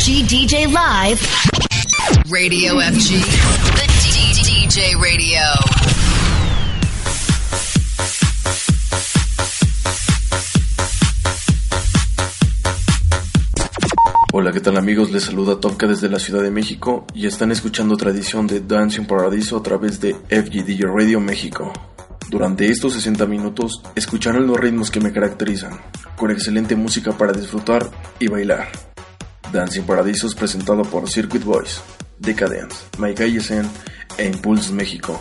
FG DJ Live. Radio FG. The DJ Radio. Hola, ¿qué tal amigos? Les saluda Topka desde la Ciudad de México y están escuchando Tradición de Dancing Paradiso a través de FG DJ Radio México. Durante estos 60 minutos escucharán los ritmos que me caracterizan, con excelente música para disfrutar y bailar. Dancing Paradiso es presentado por Circuit Boys, Decadence, My Ayacen e Impulse México.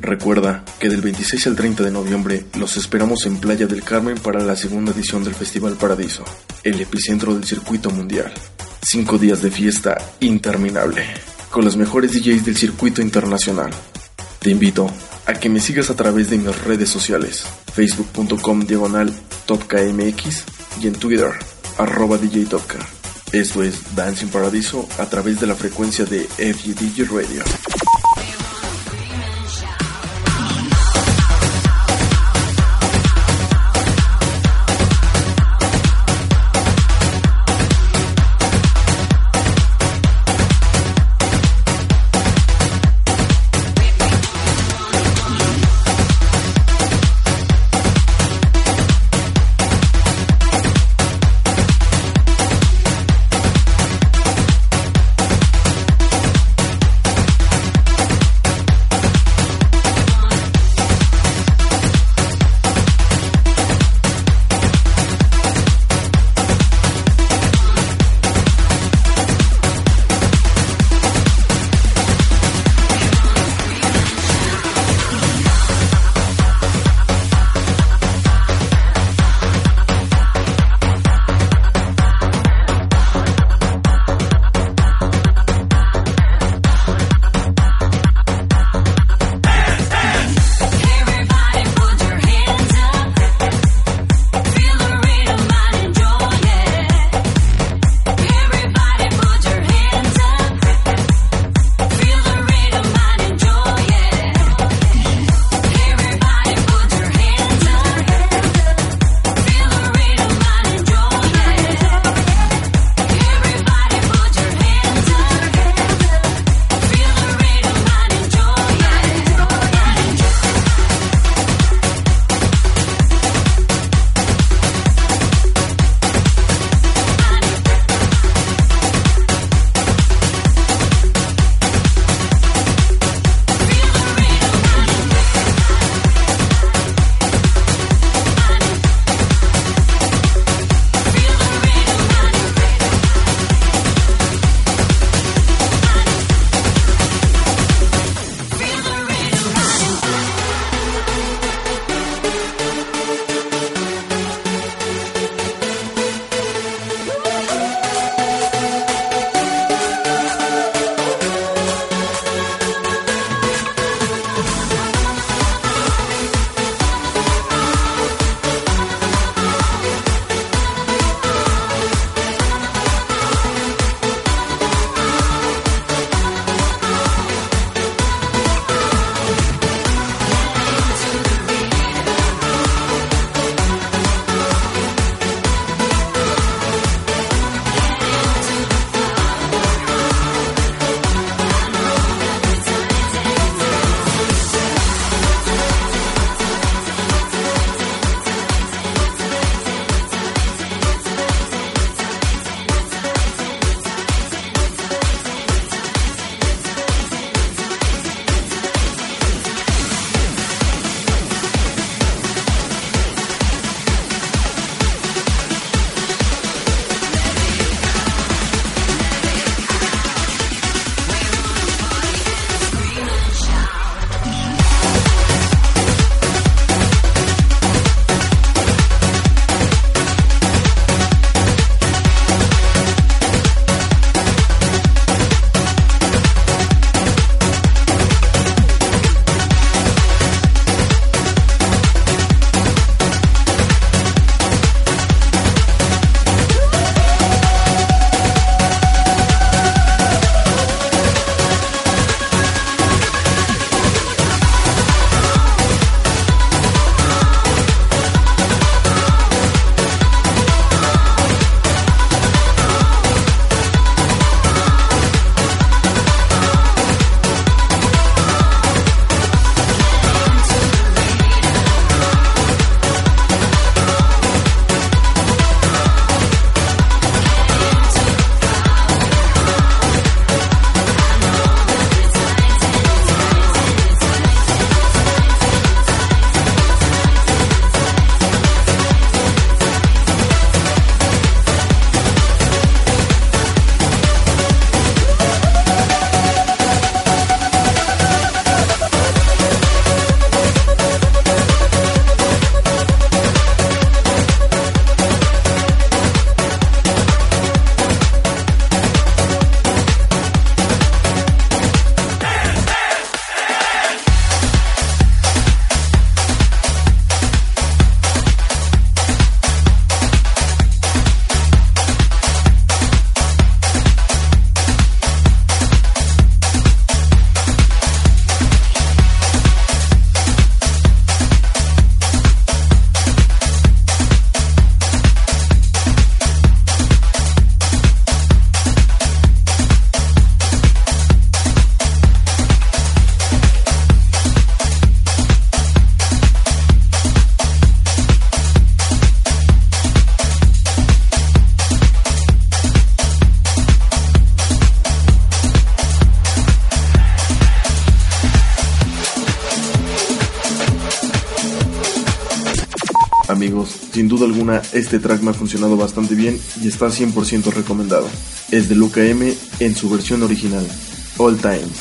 Recuerda que del 26 al 30 de noviembre los esperamos en Playa del Carmen para la segunda edición del Festival Paradiso, el epicentro del circuito mundial. 5 días de fiesta interminable, con los mejores DJs del circuito internacional. Te invito a que me sigas a través de mis redes sociales, facebook.com/TopkaMX y en Twitter, @DJ Topka. Esto es Dancing Paradiso a través de la frecuencia de FG Digi Radio. Sin duda alguna, este track me ha funcionado bastante bien y está 100% recomendado. Es de Luca M en su versión original, All Times.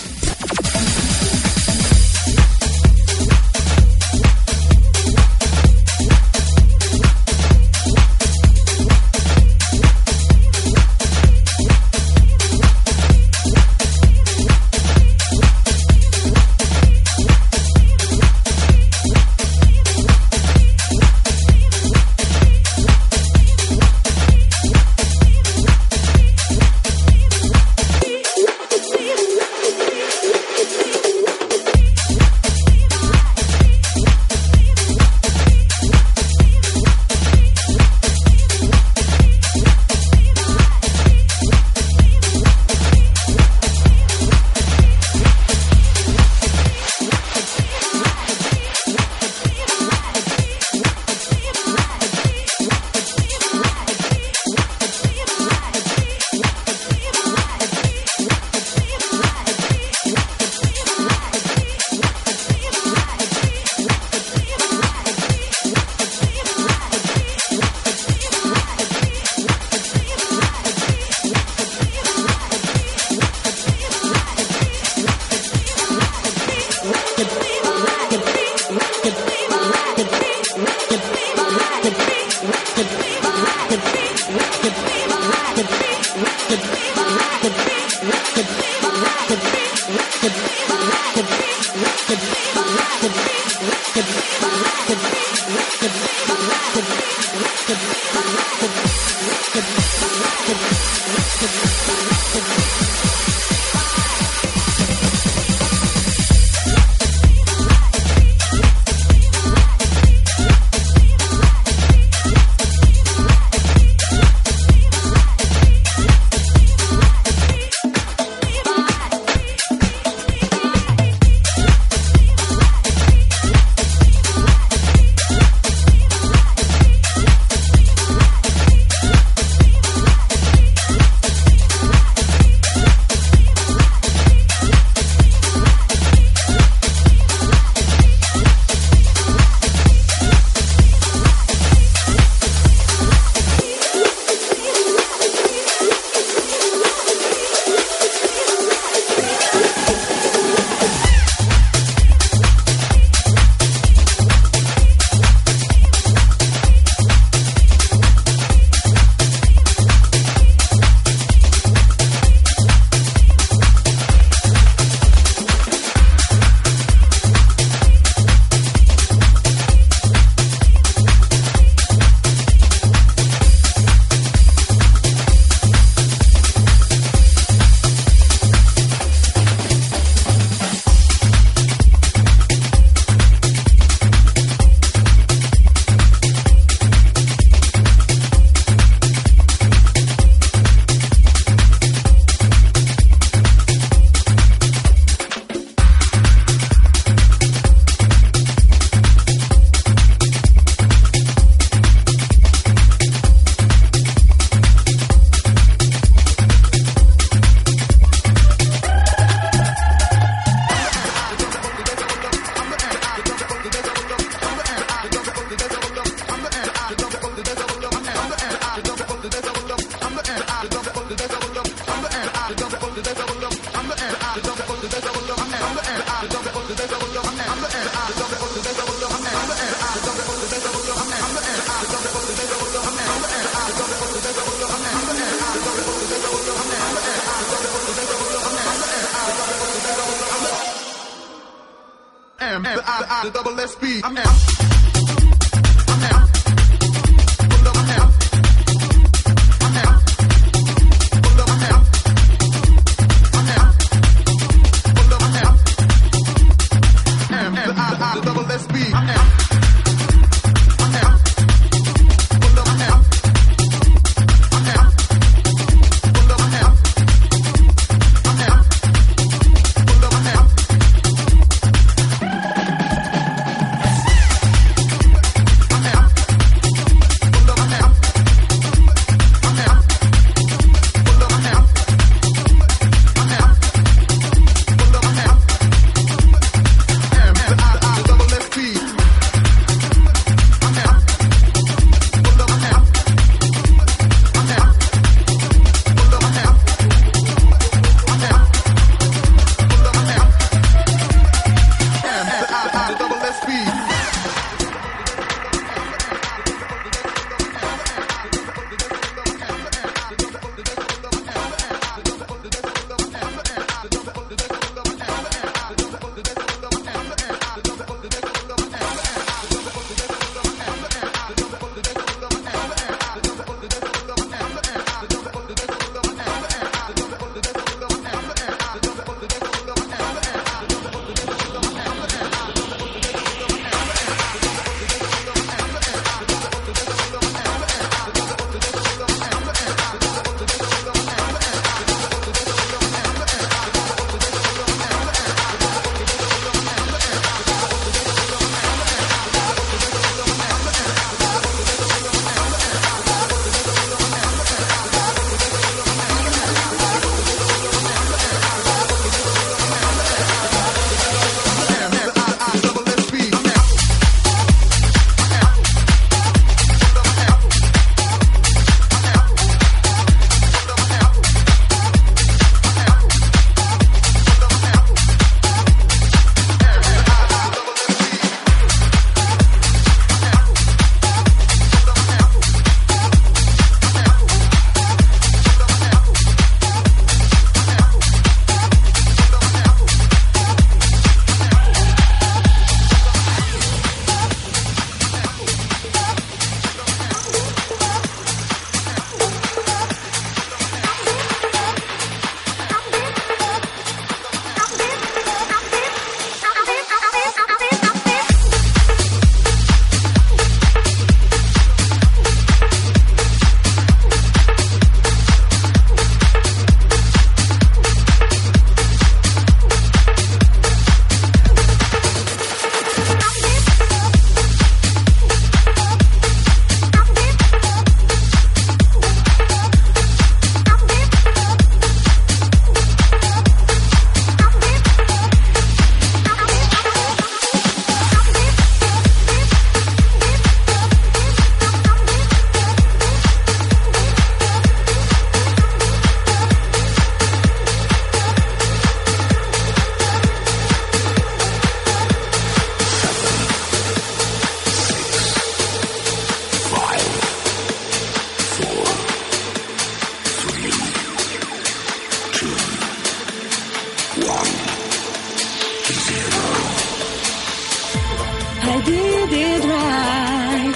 did it right.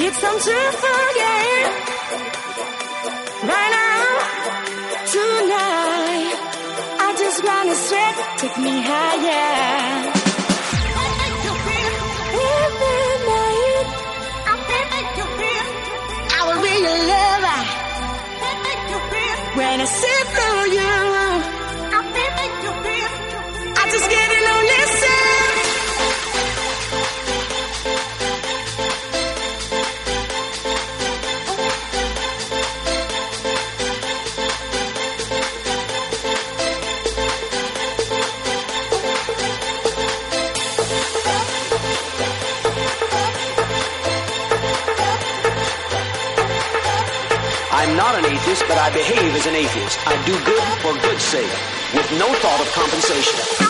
It's time to forget. Right now, tonight, I just wanna sweat, take me higher. When I sit for you, I just get it on yourself. But I behave as an atheist. I do good for good's sake, with no thought of compensation.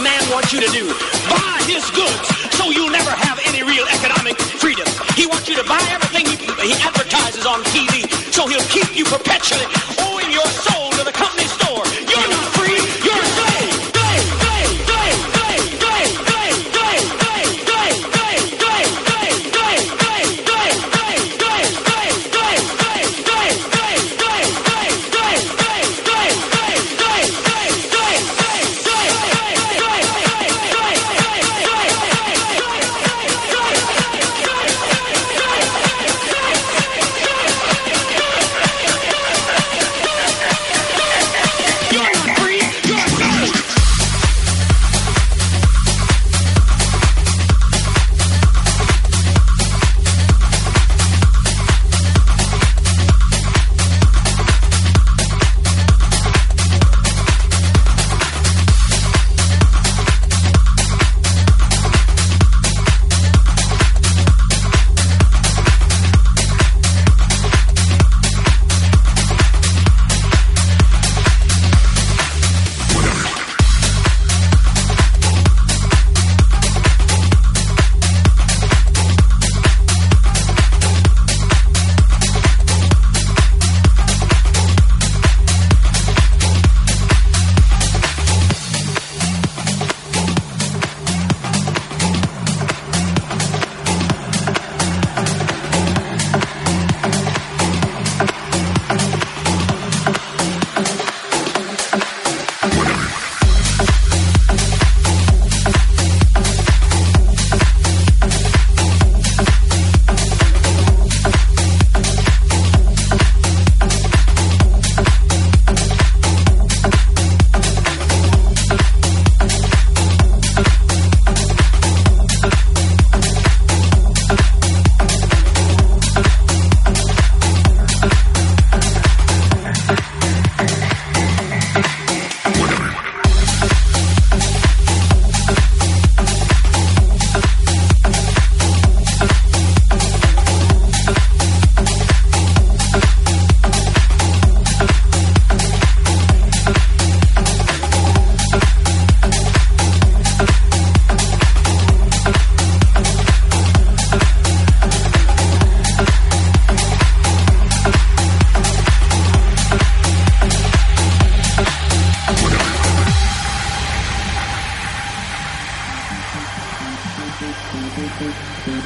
a man wants you to do. Buy his goods so you'll never have any real economic freedom. He wants you to buy everything he advertises on TV, so he'll keep you perpetually owing your soul to the company store. You're not free. You're a slave. Slave, slave, slave,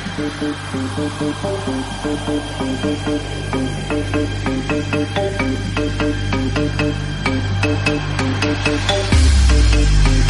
slave, slave, slave, slave, slave, slave, slave, slave, slave, slave, slave, slave, slave, slave, slave, slave, slave, slave, slave, slave, slave, slave,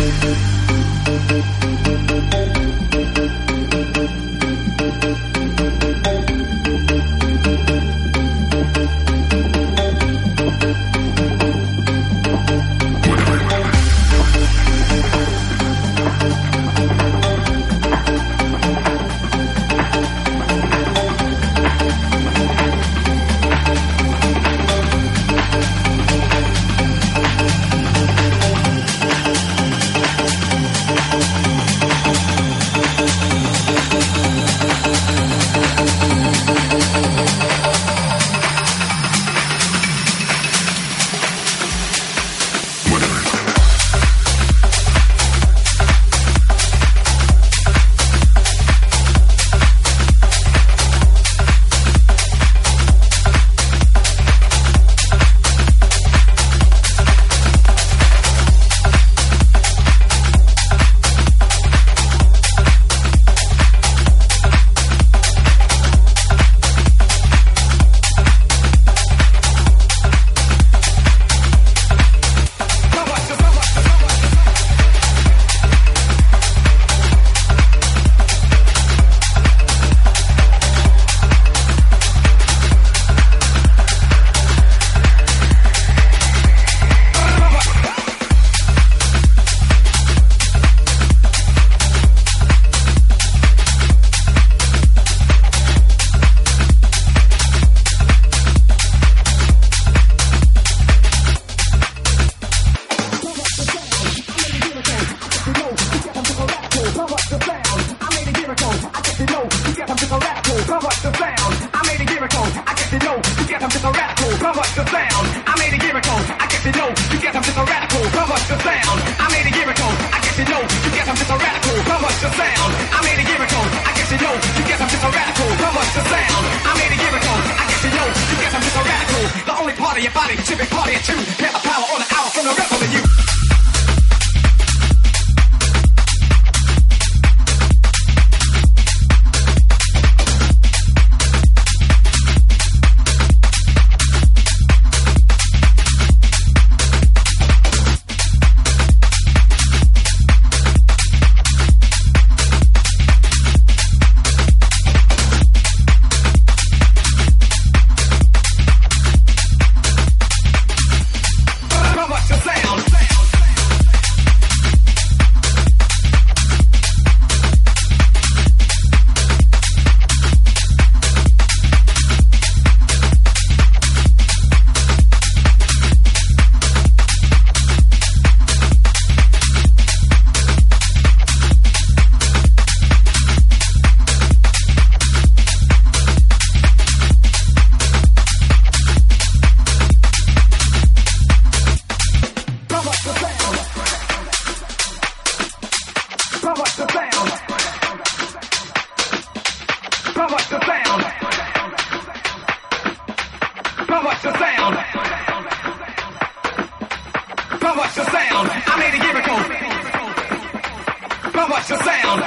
Come watch the sound. I made a miracle. Come watch the sound.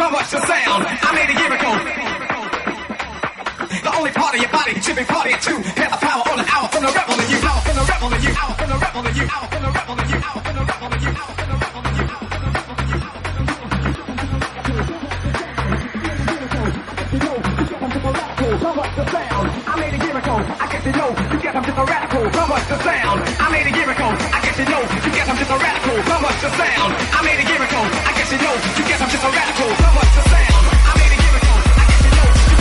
Come watch the sound. I made a miracle. The only part of your body that should be party to. Feel the power on the hour from the rebel in you. Hour from the rebel in you. Hour from the rebel in you. Hour from the rebel in you. Hour from the rebel in you. Hour from the rebel in you. Come watch the sound. I made a miracle. I get to know you get them just a radical. Come watch the sound. I made a miracle. I get to know you get them just a radical. Come watch the sound. I made a miracle. I get to know you get them just a radical. Come watch the sound. I made a miracle. I get to know you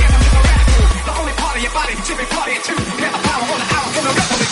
get them just a radical. The only part of your body should be party too. Get the power on the hour from the rest of you.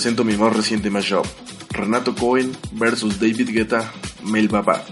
Presento mi más reciente mashup, Renato Cohen versus David Guetta, Mel Baba.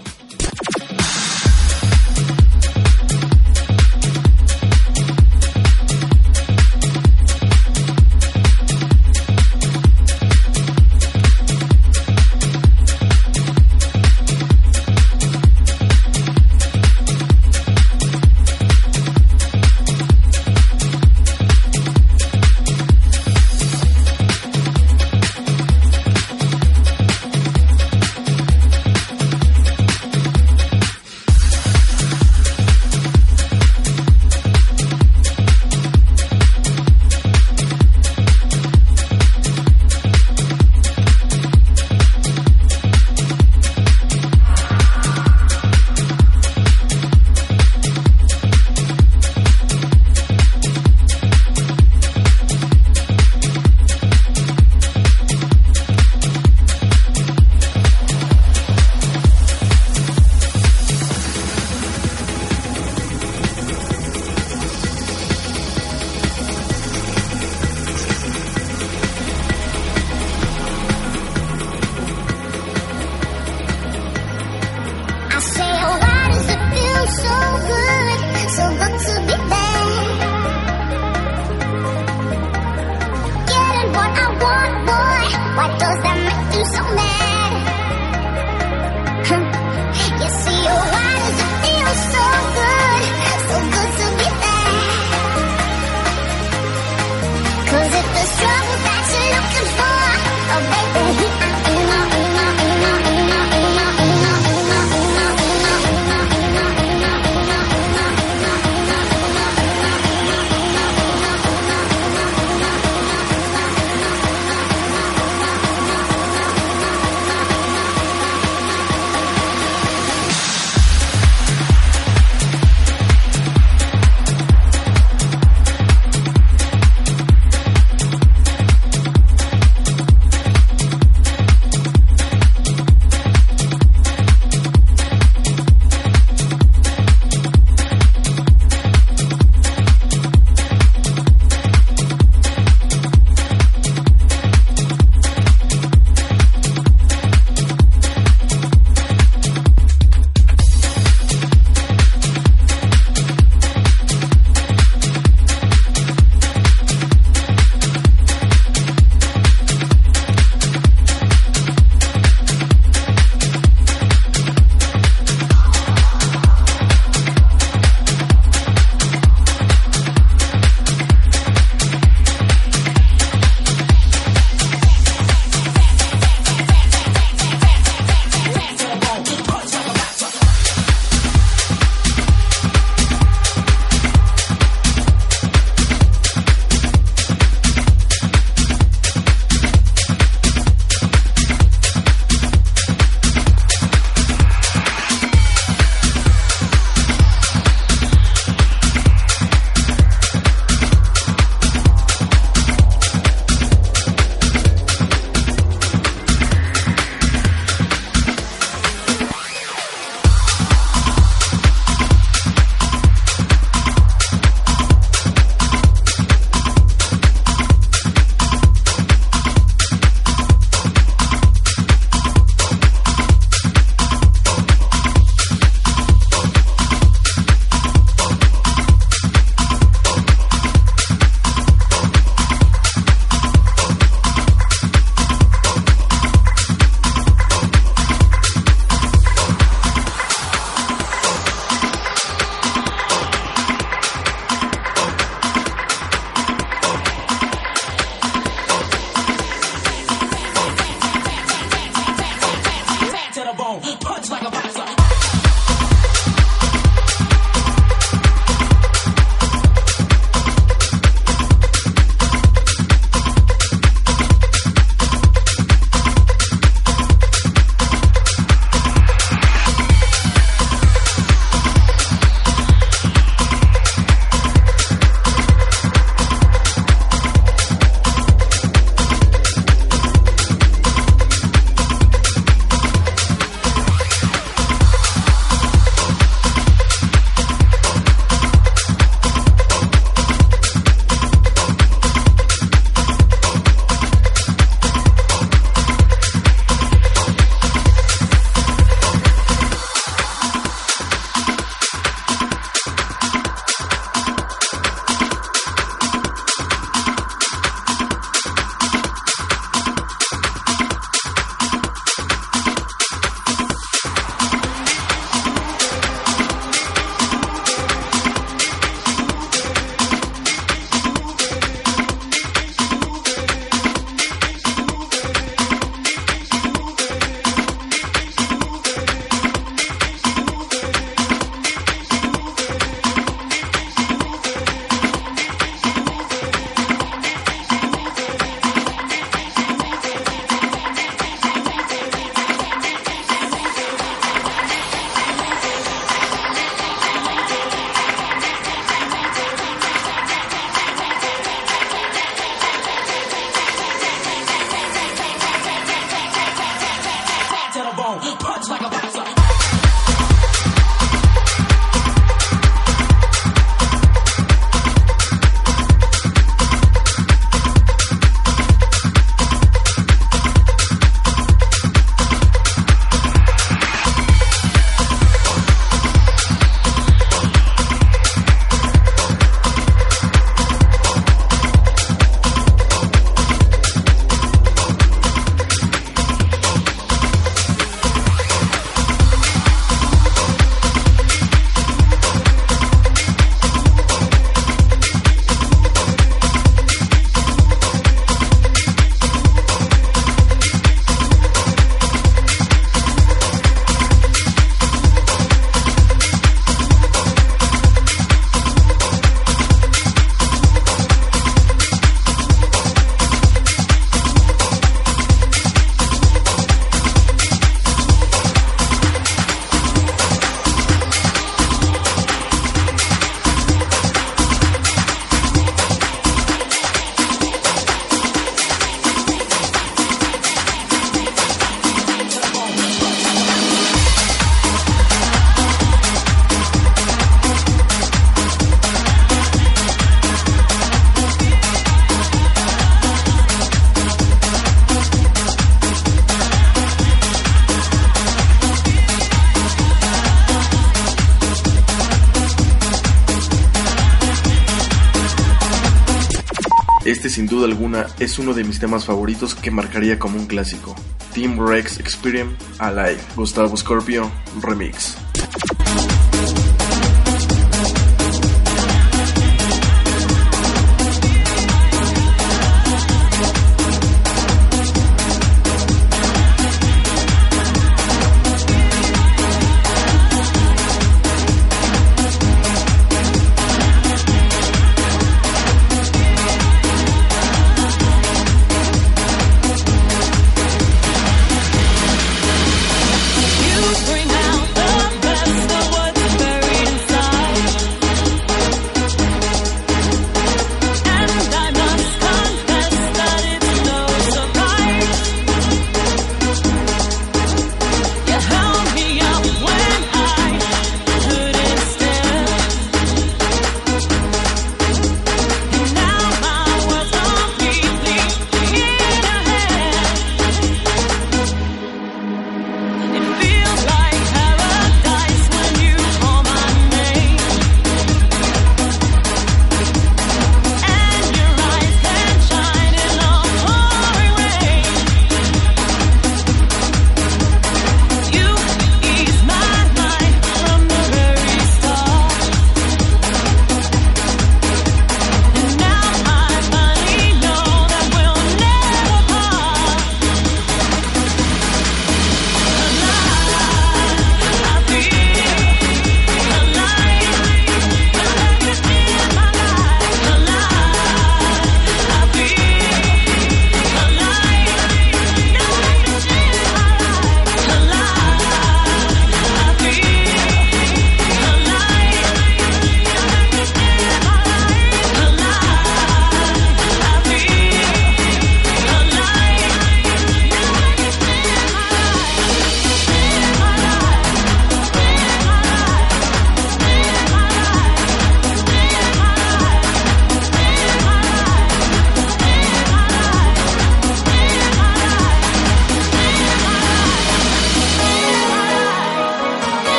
Este sin duda alguna es uno de mis temas favoritos que marcaría como un clásico. Team Rex Experience Alive, Gustavo Scorpio Remix.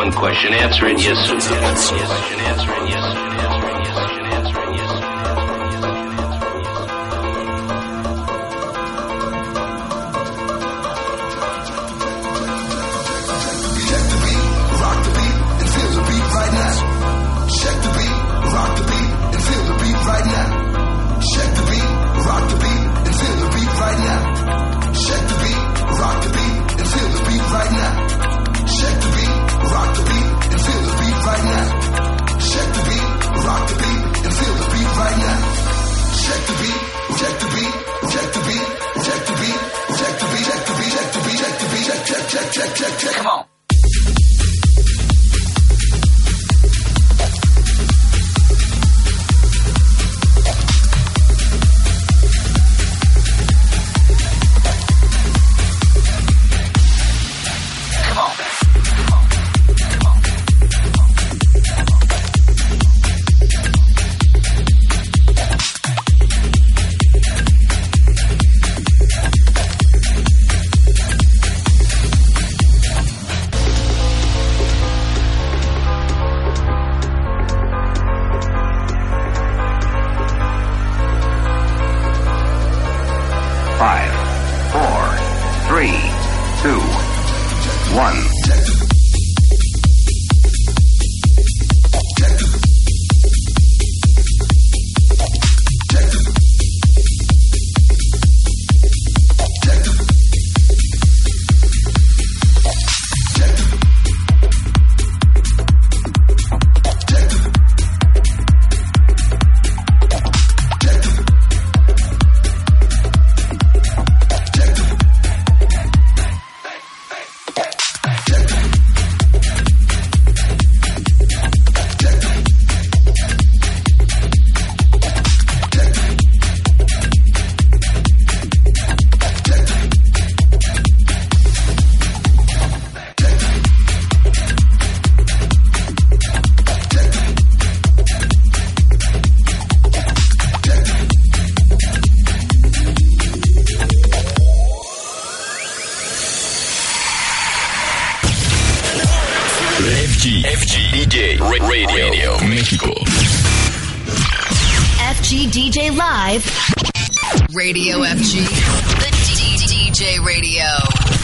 one question, answer it yes or no. Question, answer it yes or no. Radio FG, the DJ Radio.